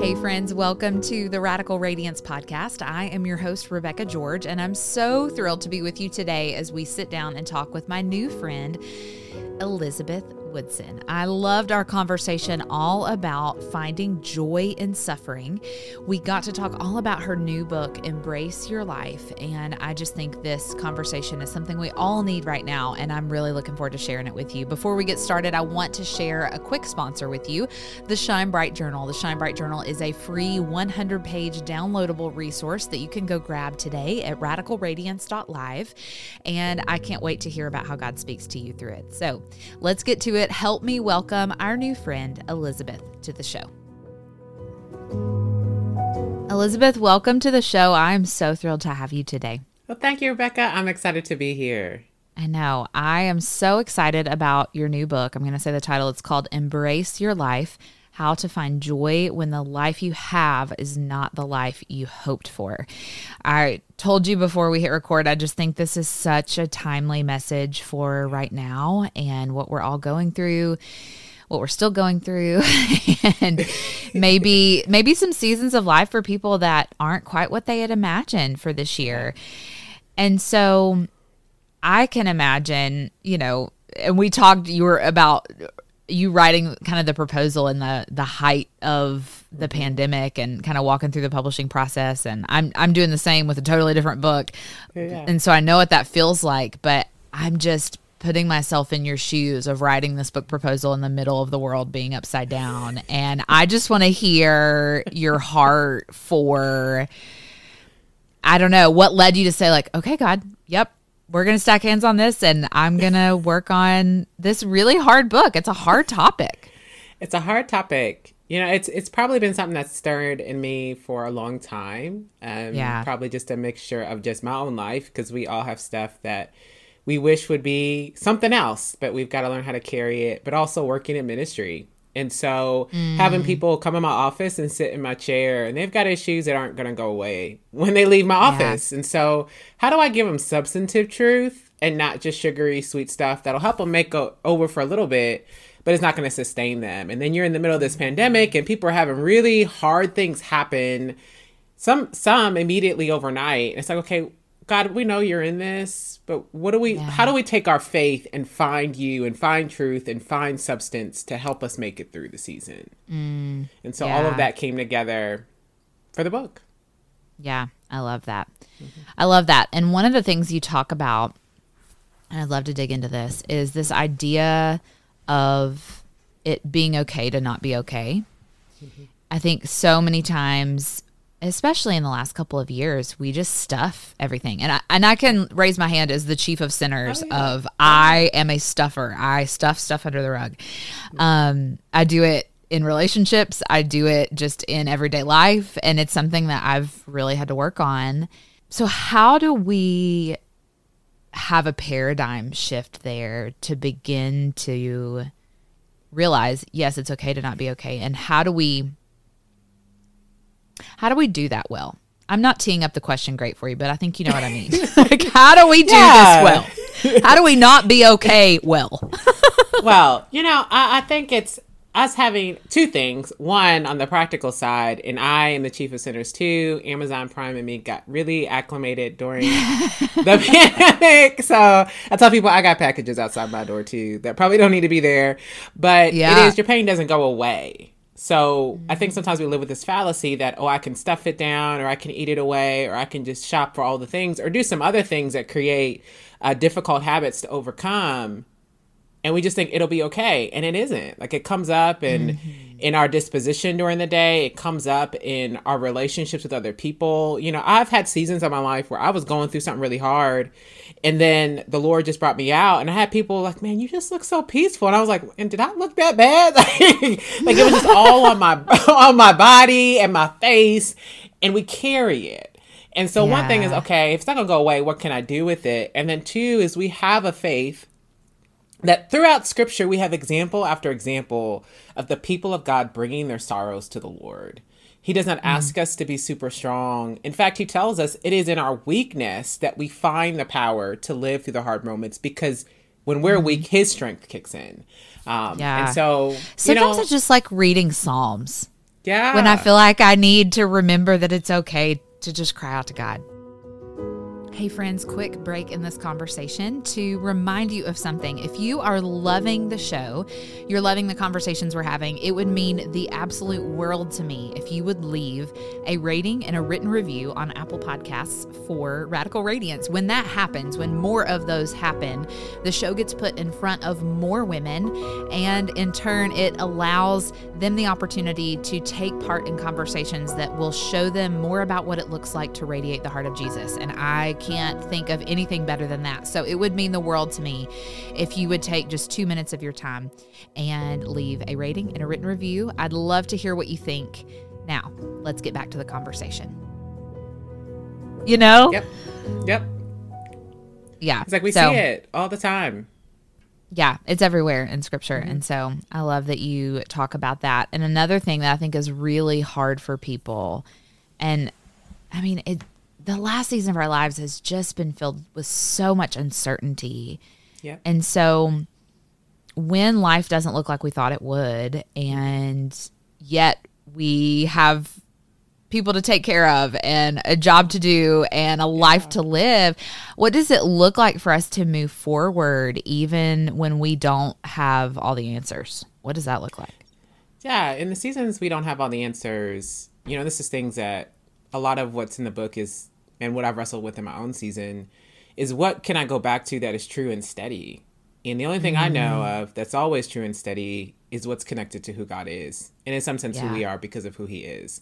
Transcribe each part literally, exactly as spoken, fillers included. Hey friends, welcome to the Radical Radiance Podcast. I am your host, Rebecca George, and I'm so thrilled to be with you today as we sit down and talk with my new friend, Elizabeth Woodson. I loved our conversation all about finding joy in suffering. We got to talk all about her new book, Embrace Your Life, and I just think this conversation is something we all need right now, and I'm really looking forward to sharing it with you. Before we get started, I want to share a quick sponsor with you, the Shine Bright Journal. The Shine Bright Journal is a free one hundred page downloadable resource that you can go grab today at radical radiance dot live, and I can't wait to hear about how God speaks to you through it. So let's get to it. It helped me welcome our new friend, Elizabeth, to the show. Elizabeth, welcome to the show. I'm so thrilled to have you today. Well, thank you, Rebecca. I'm excited to be here. I know. I am so excited about your new book. I'm going to say the title. It's called Embrace Your Life, How to Find Joy When the Life You Have Is Not the Life You Hoped For. I told you before we hit record, I just think this is such a timely message for right now and what we're all going through, what we're still going through, and maybe maybe some seasons of life for people that aren't quite what they had imagined for this year. And so I can imagine, you know, and we talked, you were about you writing kind of the proposal in the, the height of the pandemic and kind of walking through the publishing process. And I'm, I'm doing the same with a totally different book. Yeah. And so I know what that feels like, but I'm just putting myself in your shoes of writing this book proposal in the middle of the world being upside down. And I just want to hear your heart for, I don't know, what led you to say like, okay, God, yep, we're going to stack hands on this and I'm going to work on this really hard book. It's a hard topic. It's a hard topic. You know, it's it's probably been something that's stirred in me for a long time. Um, yeah. Probably just a mixture of just my own life, because we all have stuff that we wish would be something else, but we've got to learn how to carry it, but also working in ministry. And so mm. having people come in my office and sit in my chair, and they've got issues that aren't going to go away when they leave my office. Yeah. And so how do I give them substantive truth and not just sugary, sweet stuff that'll help them make go- over for a little bit, but it's not going to sustain them? And then you're in the middle of this pandemic and people are having really hard things happen, some some immediately overnight. And it's like, okay, God, we know you're in this, but what do we, yeah. how do we take our faith and find you and find truth and find substance to help us make it through the season? Mm, and so yeah. all of that came together for the book. Yeah, I love that. Mm-hmm. I love that. And one of the things you talk about, and I'd love to dig into this, is this idea of it being okay to not be okay. Mm-hmm. I think so many times, especially in the last couple of years, we just stuff everything. And I, and I can raise my hand as the chief of sinners oh, yeah. of, I am a stuffer. I stuff stuff under the rug. Um, I do it in relationships. I do it just in everyday life. And it's something that I've really had to work on. So how do we have a paradigm shift there to begin to realize, yes, it's okay to not be okay? And how do we... How do we do that well? I'm not teeing up the question great for you, but I think you know what I mean. Like, how do we do yeah. this well? How do we not be okay well? Well, you know, I, I think it's us having two things. One, on the practical side, and I am the chief of sinners too. Amazon Prime and me got really acclimated during the pandemic. So I tell people I got packages outside my door too that probably don't need to be there. But yeah. it is, your pain doesn't go away. So I think sometimes we live with this fallacy that, oh, I can stuff it down, or I can eat it away, or I can just shop for all the things, or do some other things that create uh, difficult habits to overcome. And we just think it'll be okay. And it isn't. Like, it comes up in, mm-hmm. in our disposition during the day. It comes up in our relationships with other people. You know, I've had seasons of my life where I was going through something really hard, and then the Lord just brought me out. And I had people like, man, you just look so peaceful. And I was like, and did I look that bad? Like, it was just all on my on my body and my face. And we carry it. And so yeah. one thing is, okay, if it's not going to go away, what can I do with it? And then two is, we have a faith that throughout Scripture, we have example after example of the people of God bringing their sorrows to the Lord. He does not ask mm. us to be super strong. In fact, he tells us it is in our weakness that we find the power to live through the hard moments, because when we're mm. weak, his strength kicks in. Um, yeah. And so, sometimes you know, it's just like reading Psalms. Yeah. When I feel like I need to remember that it's okay to just cry out to God. Hey friends, quick break in this conversation to remind you of something. If you are loving the show, you're loving the conversations we're having, it would mean the absolute world to me if you would leave a rating and a written review on Apple Podcasts for Radical Radiance. When that happens, when more of those happen, the show gets put in front of more women, and in turn, it allows them the opportunity to take part in conversations that will show them more about what it looks like to radiate the heart of Jesus. And I can't Can't think of anything better than that. So it would mean the world to me if you would take just two minutes of your time and leave a rating and a written review. I'd love to hear what you think. Now, let's get back to the conversation. You know? Yep. Yep. Yeah. It's like we so, see it all the time. Yeah, it's everywhere in scripture. Mm-hmm. And so I love that you talk about that. And another thing that I think is really hard for people, and I mean, it. the last season of our lives has just been filled with so much uncertainty. Yeah. And so when life doesn't look like we thought it would, and yet we have people to take care of and a job to do and a yeah. life to live, what does it look like for us to move forward even when we don't have all the answers? What does that look like? Yeah. In the seasons we don't have all the answers, you know, this is things that a lot of what's in the book is, and what I've wrestled with in my own season, is what can I go back to that is true and steady? And the only thing mm-hmm. I know of that's always true and steady is what's connected to who God is, and in some sense yeah. who we are because of who he is.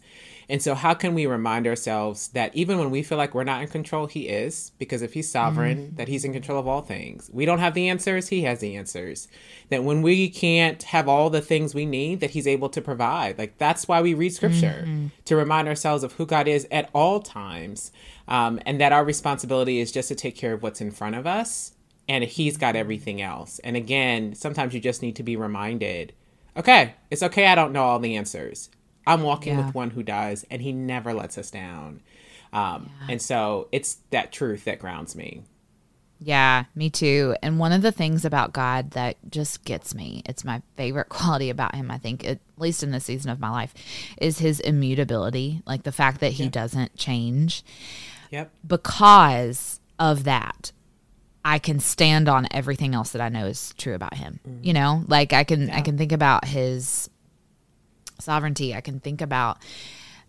And so how can we remind ourselves that even when we feel like we're not in control, he is, because if he's sovereign, mm-hmm. that he's in control of all things. We don't have the answers, he has the answers. That when we can't have all the things we need, that he's able to provide. Like, that's why we read scripture, mm-hmm. to remind ourselves of who God is at all times, um, and that our responsibility is just to take care of what's in front of us, and he's got everything else. And again, sometimes you just need to be reminded, okay, it's okay I don't know all the answers. I'm walking yeah. with one who does, and he never lets us down. Um, yeah. And so it's that truth that grounds me. Yeah, me too. And one of the things about God that just gets me, it's my favorite quality about him, I think, at least in this season of my life, is his immutability, like the fact that he yep. doesn't change. Yep. Because of that, I can stand on everything else that I know is true about him. Mm. You know, like I can, yeah. I can think about his sovereignty. I can think about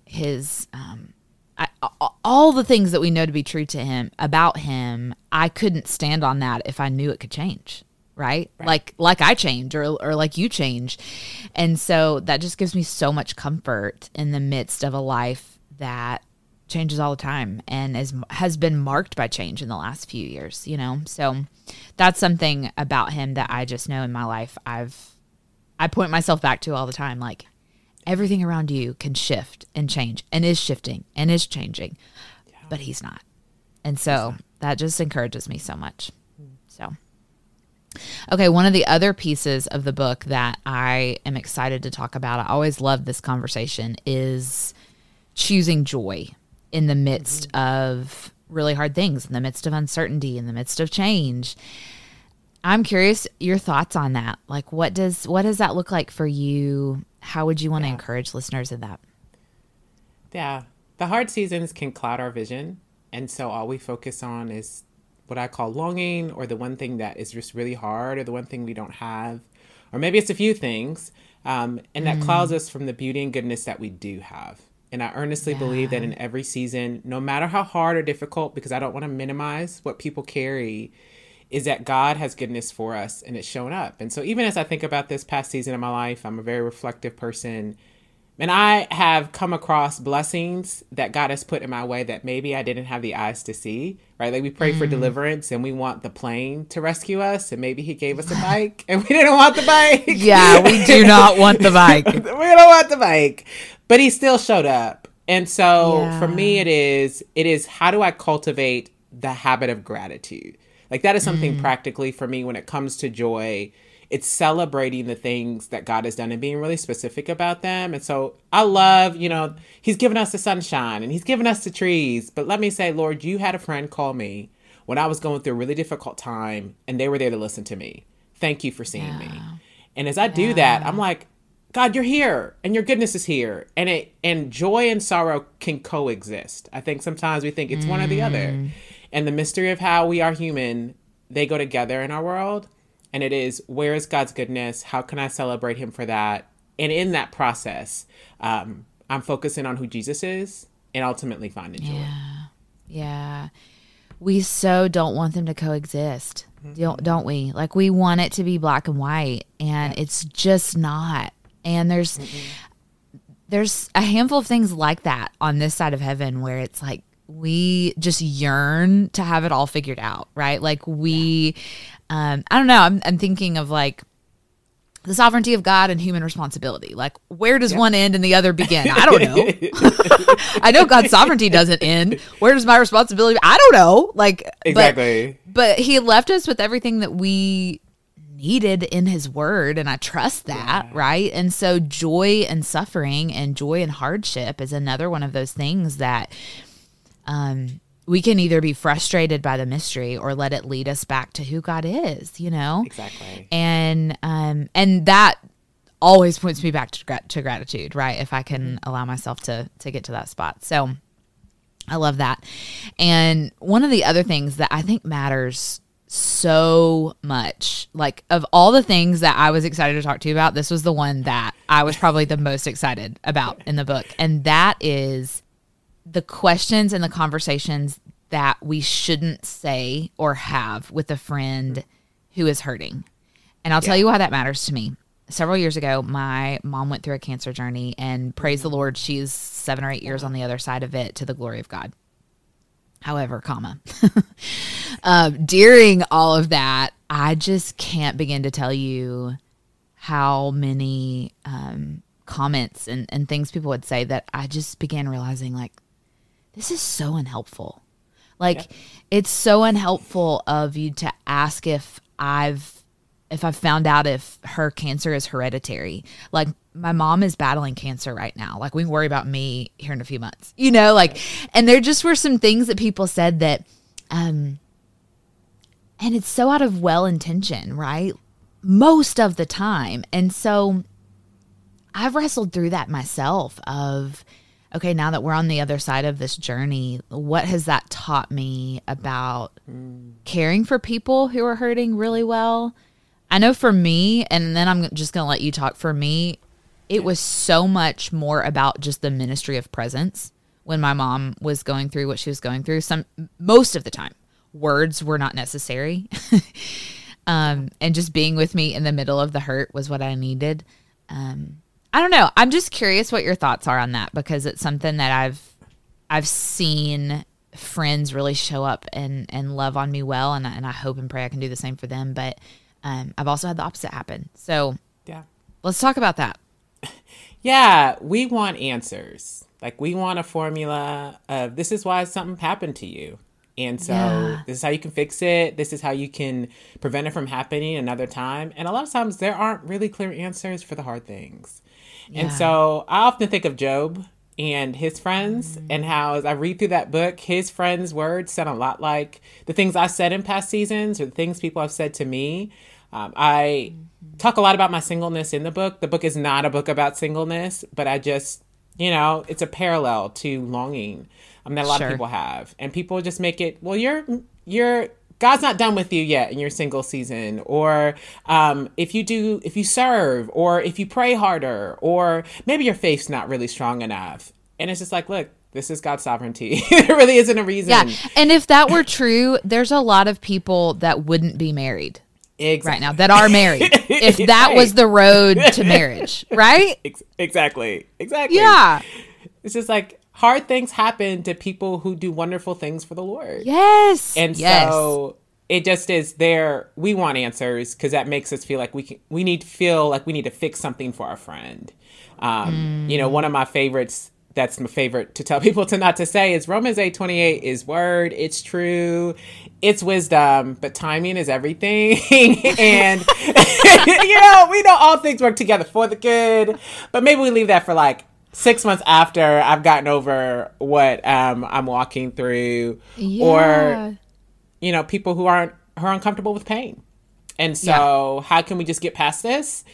his, um, I, all the things that we know to be true to him, about him. I couldn't stand on that if I knew it could change. Right? right. Like, like I change or, or like you change. And so that just gives me so much comfort in the midst of a life that changes all the time and is, has been marked by change in the last few years, you know? So that's something about him that I just know in my life. I've, I point myself back to all the time. Like, everything around you can shift and change and is shifting and is changing, yeah. but he's not. And so not. that just encourages me so much. Mm. So, okay. One of the other pieces of the book that I am excited to talk about, I always love this conversation, is choosing joy in the midst mm-hmm. of really hard things, in the midst of uncertainty, in the midst of change. I'm curious your thoughts on that. Like, what does, what does that look like for you? How would you want yeah. to encourage listeners in that? Yeah. The hard seasons can cloud our vision. And so all we focus on is what I call longing, or the one thing that is just really hard, or the one thing we don't have, or maybe it's a few things. Um, and that mm. clouds us from the beauty and goodness that we do have. And I earnestly yeah. believe that in every season, no matter how hard or difficult, because I don't want to minimize what people carry, is that God has goodness for us, and it's shown up. And so even as I think about this past season of my life, I'm a very reflective person, and I have come across blessings that God has put in my way that maybe I didn't have the eyes to see, right? Like, we pray mm. for deliverance, and we want the plane to rescue us, and maybe he gave us a bike, and we didn't want the bike. Yeah, we do not want the bike. We don't want the bike. But he still showed up. And so yeah. for me, it is, it is, how do I cultivate the habit of gratitude? Like, that is something mm. practically for me when it comes to joy. It's celebrating the things that God has done and being really specific about them. And so I love, you know, he's given us the sunshine and he's given us the trees. But let me say, Lord, you had a friend call me when I was going through a really difficult time, and they were there to listen to me. Thank you for seeing yeah. me. And as I do yeah. that, I'm like, God, you're here and your goodness is here. And it, and joy and sorrow can coexist. I think sometimes we think it's mm. one or the other. And the mystery of how we are human, they go together in our world. And it is, where is God's goodness? How can I celebrate him for that? And in that process, um, I'm focusing on who Jesus is and ultimately finding joy. Yeah. Yeah. We so don't want them to coexist, mm-hmm. don't, don't we? Like, we want it to be black and white, and yeah. it's just not. And there's mm-hmm. there's a handful of things like that on this side of heaven where it's like we just yearn to have it all figured out, right? Like we, yeah. um, I don't know, I'm, I'm thinking of like the sovereignty of God and human responsibility. Like, where does yeah. one end and the other begin? I don't know. I know God's sovereignty doesn't end. Where does my responsibility? I don't know. Like, exactly. But, but he left us with everything that we needed in his word, and I trust that, yeah. right? And so joy and suffering and joy and hardship is another one of those things that um we can either be frustrated by the mystery or let it lead us back to who God is, you know? Exactly. And um and that always points me back to gra- to gratitude, right? If I can mm-hmm. allow myself to to get to that spot. So I love that. And one of the other things that I think matters so much, like of all the things that I was excited to talk to you about, this was the one that I was probably the most excited about in the book. And that is the questions and the conversations that we shouldn't say or have with a friend who is hurting. And I'll yeah. tell you why that matters to me. Several years ago, my mom went through a cancer journey, and praise the Lord, she's seven or eight years on the other side of it, to the glory of God. However, comma, um, during all of that, I just can't begin to tell you how many um, comments and, and things people would say that I just began realizing, like, this is so unhelpful. Like, yeah. it's so unhelpful of you to ask if I've, if I've found out if her cancer is hereditary. Like, my mom is battling cancer right now. Like, we worry about me here in a few months, you know, like, and there just were some things that people said that, um, and it's so out of well intention, right? Most of the time. And so I've wrestled through that myself of, okay, now that we're on the other side of this journey, what has that taught me about caring for people who are hurting really well? I know for me, and then I'm just going to let you talk, for me, it was so much more about just the ministry of presence when my mom was going through what she was going through. Some, most of the time, words were not necessary. um, and just being with me in the middle of the hurt was what I needed. Um, I don't know. I'm just curious what your thoughts are on that, because it's something that I've I've seen friends really show up and, and love on me well, and, and I hope and pray I can do the same for them. But um, I've also had the opposite happen. So yeah, let's talk about that. Yeah, we want answers. Like, we want a formula of, this is why something happened to you. And so yeah. this is how you can fix it. This is how you can prevent it from happening another time. And a lot of times there aren't really clear answers for the hard things. Yeah. And so I often think of Job and his friends mm-hmm. and how, as I read through that book, his friends' words sound a lot like the things I said in past seasons or the things people have said to me. Um, I mm-hmm. talk a lot about my singleness in the book. The book is not a book about singleness, but I just, you know, it's a parallel to longing um, that a lot sure. of people have. And people just make it, well, you're, you're, God's not done with you yet in your single season, or um, if you do, if you serve, or if you pray harder, or maybe your faith's not really strong enough. And it's just like, look, this is God's sovereignty. There really isn't a reason. Yeah. And if that were true, there's a lot of people that wouldn't be married. Exactly. Right now, that are married. If that right. was the road to marriage, right? Ex- exactly. Exactly. Yeah. It's just like, hard things happen to people who do wonderful things for the Lord. Yes. And yes. so it just is there. We want answers because that makes us feel like we can, we need to feel like we need to fix something for our friend. Um, mm. You know, one of my favorites, that's my favorite to tell people to not to say, is Romans eight twenty-eight is word, it's true, it's wisdom, but timing is everything. And, you know, we know all things work together for the good, but maybe we leave that for like six months after I've gotten over what um, I'm walking through. Yeah. Or, you know, people who aren't, who are uncomfortable with pain. And so yeah. how can we just get past this?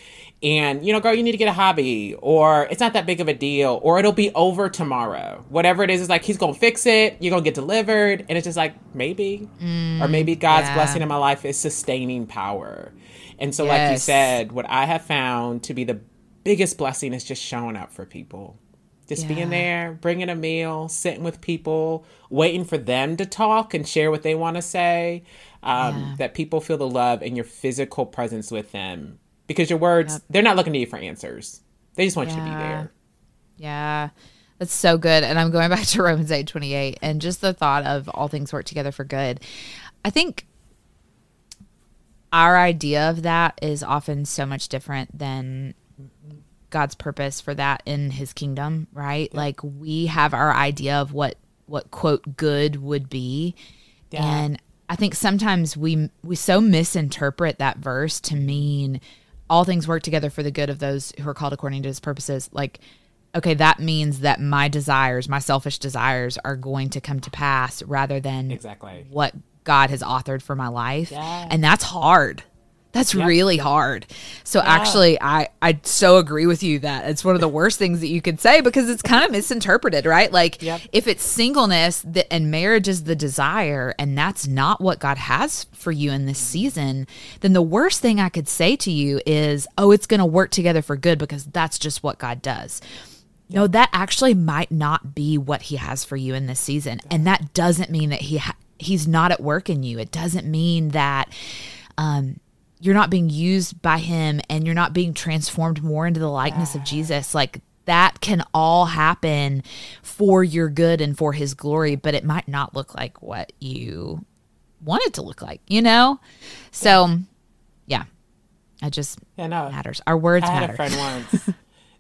And, you know, girl, you need to get a hobby, or it's not that big of a deal, or it'll be over tomorrow. Whatever it is, it's like, he's going to fix it. You're going to get delivered. And it's just like, maybe, mm, or maybe God's yeah. blessing in my life is sustaining power. And so, yes. like you said, what I have found to be the biggest blessing is just showing up for people. Just yeah. being there, bringing a meal, sitting with people, waiting for them to talk and share what they want to say, um, yeah. that people feel the love and your physical presence with them. Because your words, yep. they're not looking to you for answers. They just want yeah. you to be there. Yeah. That's so good. And I'm going back to Romans eight twenty-eight and just the thought of all things work together for good. I think our idea of that is often so much different than God's purpose for that in his kingdom, right? Yeah. Like, we have our idea of what, what quote, good would be. Yeah. And I think sometimes we we so misinterpret that verse to mean all things work together for the good of those who are called according to his purposes. Like, okay, that means that my desires, my selfish desires are going to come to pass rather than exactly what God has authored for my life. Yeah. And that's hard. That's yeah. really hard. So yeah. actually, I, I so agree with you that it's one of the worst things that you could say, because it's kind of misinterpreted, right? Like yep. if it's singleness that, and marriage is the desire, and that's not what God has for you in this season, then the worst thing I could say to you is, oh, it's going to work together for good because that's just what God does. Yep. No, that actually might not be what he has for you in this season. Yeah. And that doesn't mean that he ha- he's not at work in you. It doesn't mean that um. you're not being used by him and you're not being transformed more into the likeness of Jesus. Like, that can all happen for your good and for his glory, but it might not look like what you want it to look like, you know? So yeah, it just yeah, no, matters. Our words I matter. I had a friend once.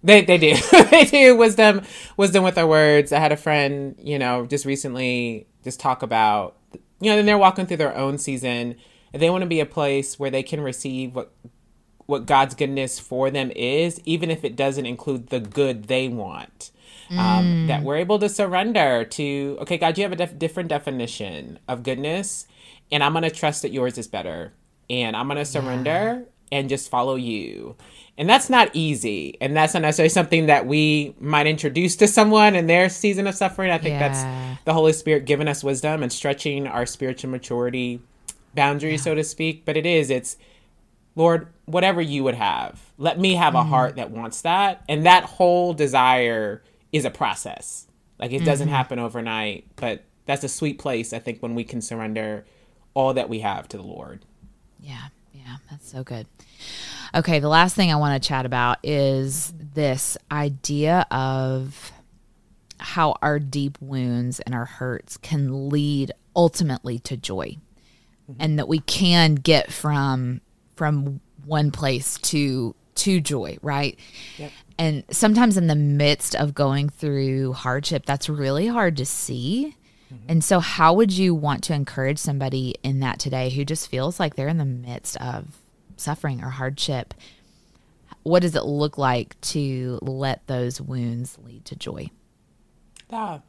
They they do. They do. Wisdom, wisdom with our words. I had a friend, you know, just recently just talk about, you know, then they're walking through their own season. They want to be a place where they can receive what what God's goodness for them is, even if it doesn't include the good they want. Mm. Um, that we're able to surrender to, okay, God, you have a def- different definition of goodness, and I'm going to trust that yours is better. And I'm going to surrender yeah. and just follow you. And that's not easy. And that's not necessarily something that we might introduce to someone in their season of suffering. I think yeah. that's the Holy Spirit giving us wisdom and stretching our spiritual maturity boundaries, yeah. so to speak, but it is, it's, Lord, whatever you would have, let me have a mm. heart that wants that. And that whole desire is a process. Like, it mm-hmm. doesn't happen overnight, but that's a sweet place, I think, when we can surrender all that we have to the Lord. Yeah. Yeah. That's so good. Okay. The last thing I want to chat about is this idea of how our deep wounds and our hurts can lead ultimately to joy. And that we can get from from one place to to joy, right? Yep. And sometimes in the midst of going through hardship, that's really hard to see. Mm-hmm. And so how would you want to encourage somebody in that today who just feels like they're in the midst of suffering or hardship? What does it look like to let those wounds lead to joy? Yeah.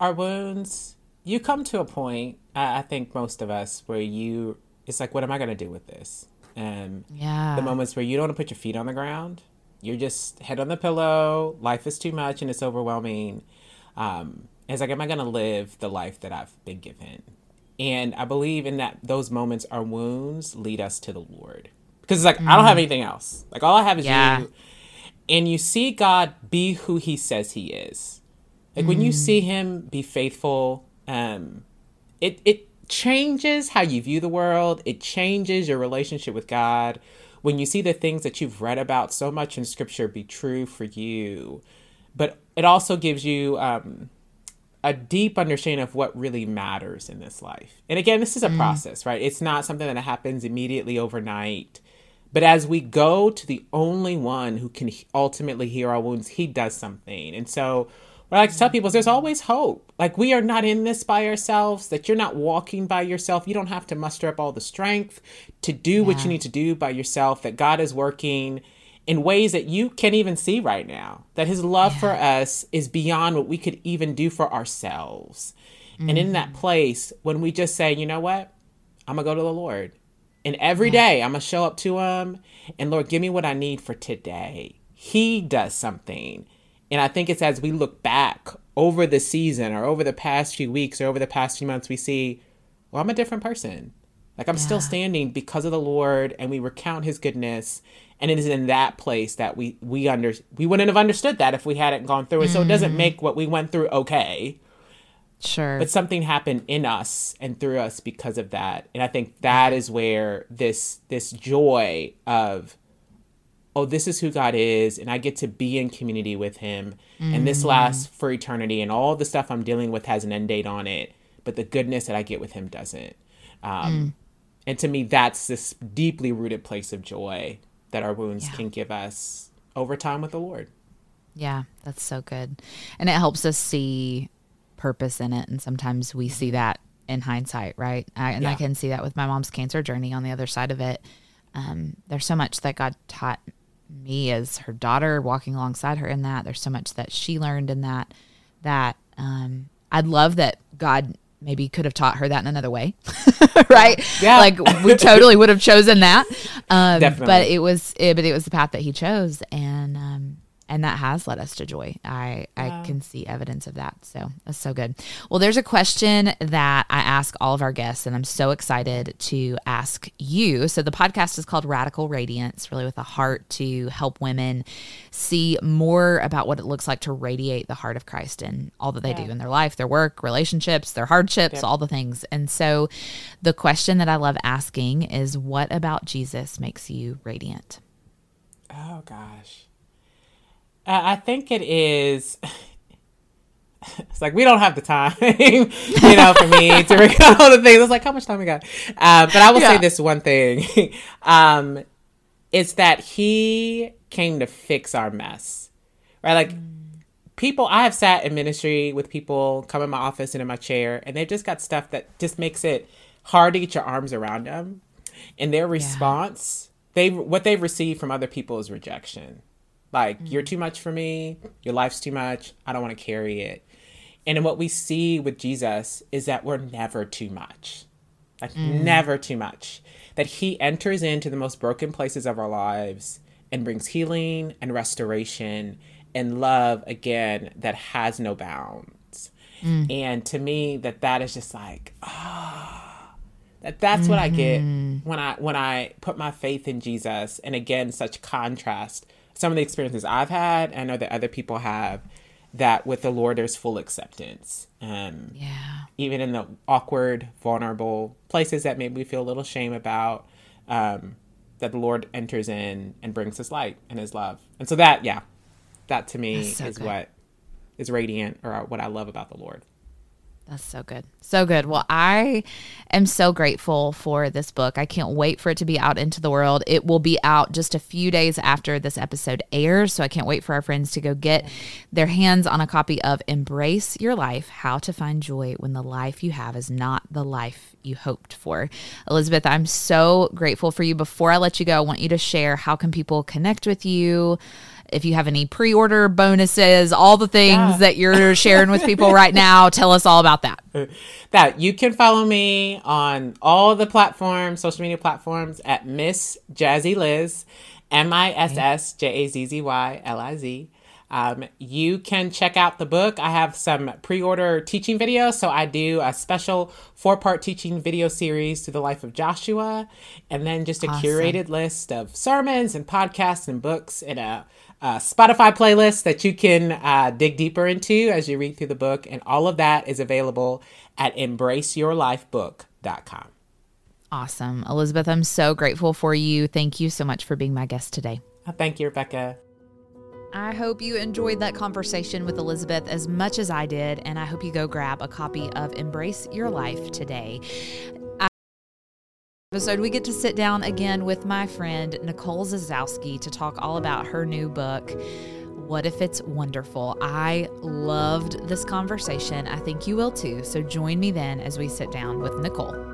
Our wounds, you come to a point, I think most of us, where you, it's like, what am I going to do with this? And yeah. the moments where you don't want to put your feet on the ground, you're just head on the pillow, life is too much and it's overwhelming. Um, it's like, am I going to live the life that I've been given? And I believe in that those moments, our wounds lead us to the Lord. Because it's like, mm. I don't have anything else. Like, all I have is yeah. you. And you see God be who he says he is. Like, mm. when you see him be faithful, um, It it changes how you view the world. It changes your relationship with God. When you see the things that you've read about so much in Scripture be true for you, but it also gives you um, a deep understanding of what really matters in this life. And again, this is a mm. process, right? It's not something that happens immediately overnight. But as we go to the only one who can ultimately heal our wounds, he does something. And so what I like to tell people is there's always hope. Like, we are not in this by ourselves, that you're not walking by yourself. You don't have to muster up all the strength to do yeah. what you need to do by yourself, that God is working in ways that you can't even see right now, that his love yeah. for us is beyond what we could even do for ourselves. Mm-hmm. And in that place, when we just say, you know what, I'm going to go to the Lord. And every day I'm going to show up to him and, Lord, give me what I need for today. He does something. And I think it's as we look back over the season or over the past few weeks or over the past few months, we see, well, I'm a different person. Like I'm yeah. still standing because of the Lord, and we recount his goodness. And it is in that place that we we under, we wouldn't have understood that if we hadn't gone through it. Mm. So it doesn't make what we went through okay. Sure. But something happened in us and through us because of that. And I think that is where this this joy of, oh, this is who God is, and I get to be in community with him. Mm. And this lasts for eternity, and all the stuff I'm dealing with has an end date on it, but the goodness that I get with him doesn't. Um, mm. And to me, that's this deeply rooted place of joy that our wounds yeah. can give us over time with the Lord. Yeah, that's so good. And it helps us see purpose in it. And sometimes we see that in hindsight, right? I, and yeah. I can see that with my mom's cancer journey on the other side of it. Um, there's so much that God taught me as her daughter, walking alongside her in that. There's so much that she learned in that, that um, I'd love that God maybe could have taught her that in another way, right? Yeah. Like we totally would have chosen that. Um, Definitely. But it was, it, but it was the path that he chose. And, um, and that has led us to joy. I, yeah. I can see evidence of that. So that's so good. Well, there's a question that I ask all of our guests, and I'm so excited to ask you. So the podcast is called Radical Radiance, really with a heart to help women see more about what it looks like to radiate the heart of Christ in all that they yeah. do in their life, their work, relationships, their hardships, yep. all the things. And so the question that I love asking is, what about Jesus makes you radiant? Oh, gosh. Uh, I think it is, it's like, we don't have the time, you know, for me to recall all the things. It's like, how much time we got? Uh, but I will yeah. say this one thing. um, it's that he came to fix our mess, right? Like people, I have sat in ministry with people, come in my office and in my chair, and they've just got stuff that just makes it hard to get your arms around them. And their response, yeah. they what they've received from other people is rejection. Like, you're too much for me. Your life's too much. I don't want to carry it. And then what we see with Jesus is that we're never too much. Like, mm. never too much. That he enters into the most broken places of our lives and brings healing and restoration and love, again, that has no bounds. Mm. And to me, that that is just like, ah. Oh. That that's mm-hmm. what I get when I when I put my faith in Jesus. And again, such contrast. Some of the experiences I've had, I know that other people have, that with the Lord, there's full acceptance. Um, yeah. Even in the awkward, vulnerable places that maybe we feel a little shame about, um, that the Lord enters in and brings his light and his love. And so that, yeah, that to me so is good. What is radiant, or what I love about the Lord. That's so good. So good. Well, I am so grateful for this book. I can't wait for it to be out into the world. It will be out just a few days after this episode airs, so I can't wait for our friends to go get their hands on a copy of Embrace Your Life, How to Find Joy When the Life You Have Is Not the Life You Hoped For. Elizabeth, I'm so grateful for you. Before I let you go, I want you to share, how can people connect with you? If you have any pre-order bonuses, all the things yeah. that you're sharing with people right now, tell us all about that. That you can follow me on all the platforms, social media platforms, at Miss Jazzy Liz, M I S S J A Z Z Y L I Z. Um, you can check out the book. I have some pre-order teaching videos. So I do a special four-part teaching video series through the life of Joshua, and then just a awesome. curated list of sermons and podcasts and books, and a, a Spotify playlist that you can uh, dig deeper into as you read through the book. And all of that is available at embrace your life book dot com. Awesome. Elizabeth, I'm so grateful for you. Thank you so much for being my guest today. Thank you, Rebecca. I hope you enjoyed that conversation with Elizabeth as much as I did, and I hope you go grab a copy of Embrace Your Life today. Episode, we get to sit down again with my friend Nicole Zasowski to talk all about her new book, What If It's Wonderful? I loved this conversation. I think you will too. So join me then as we sit down with Nicole.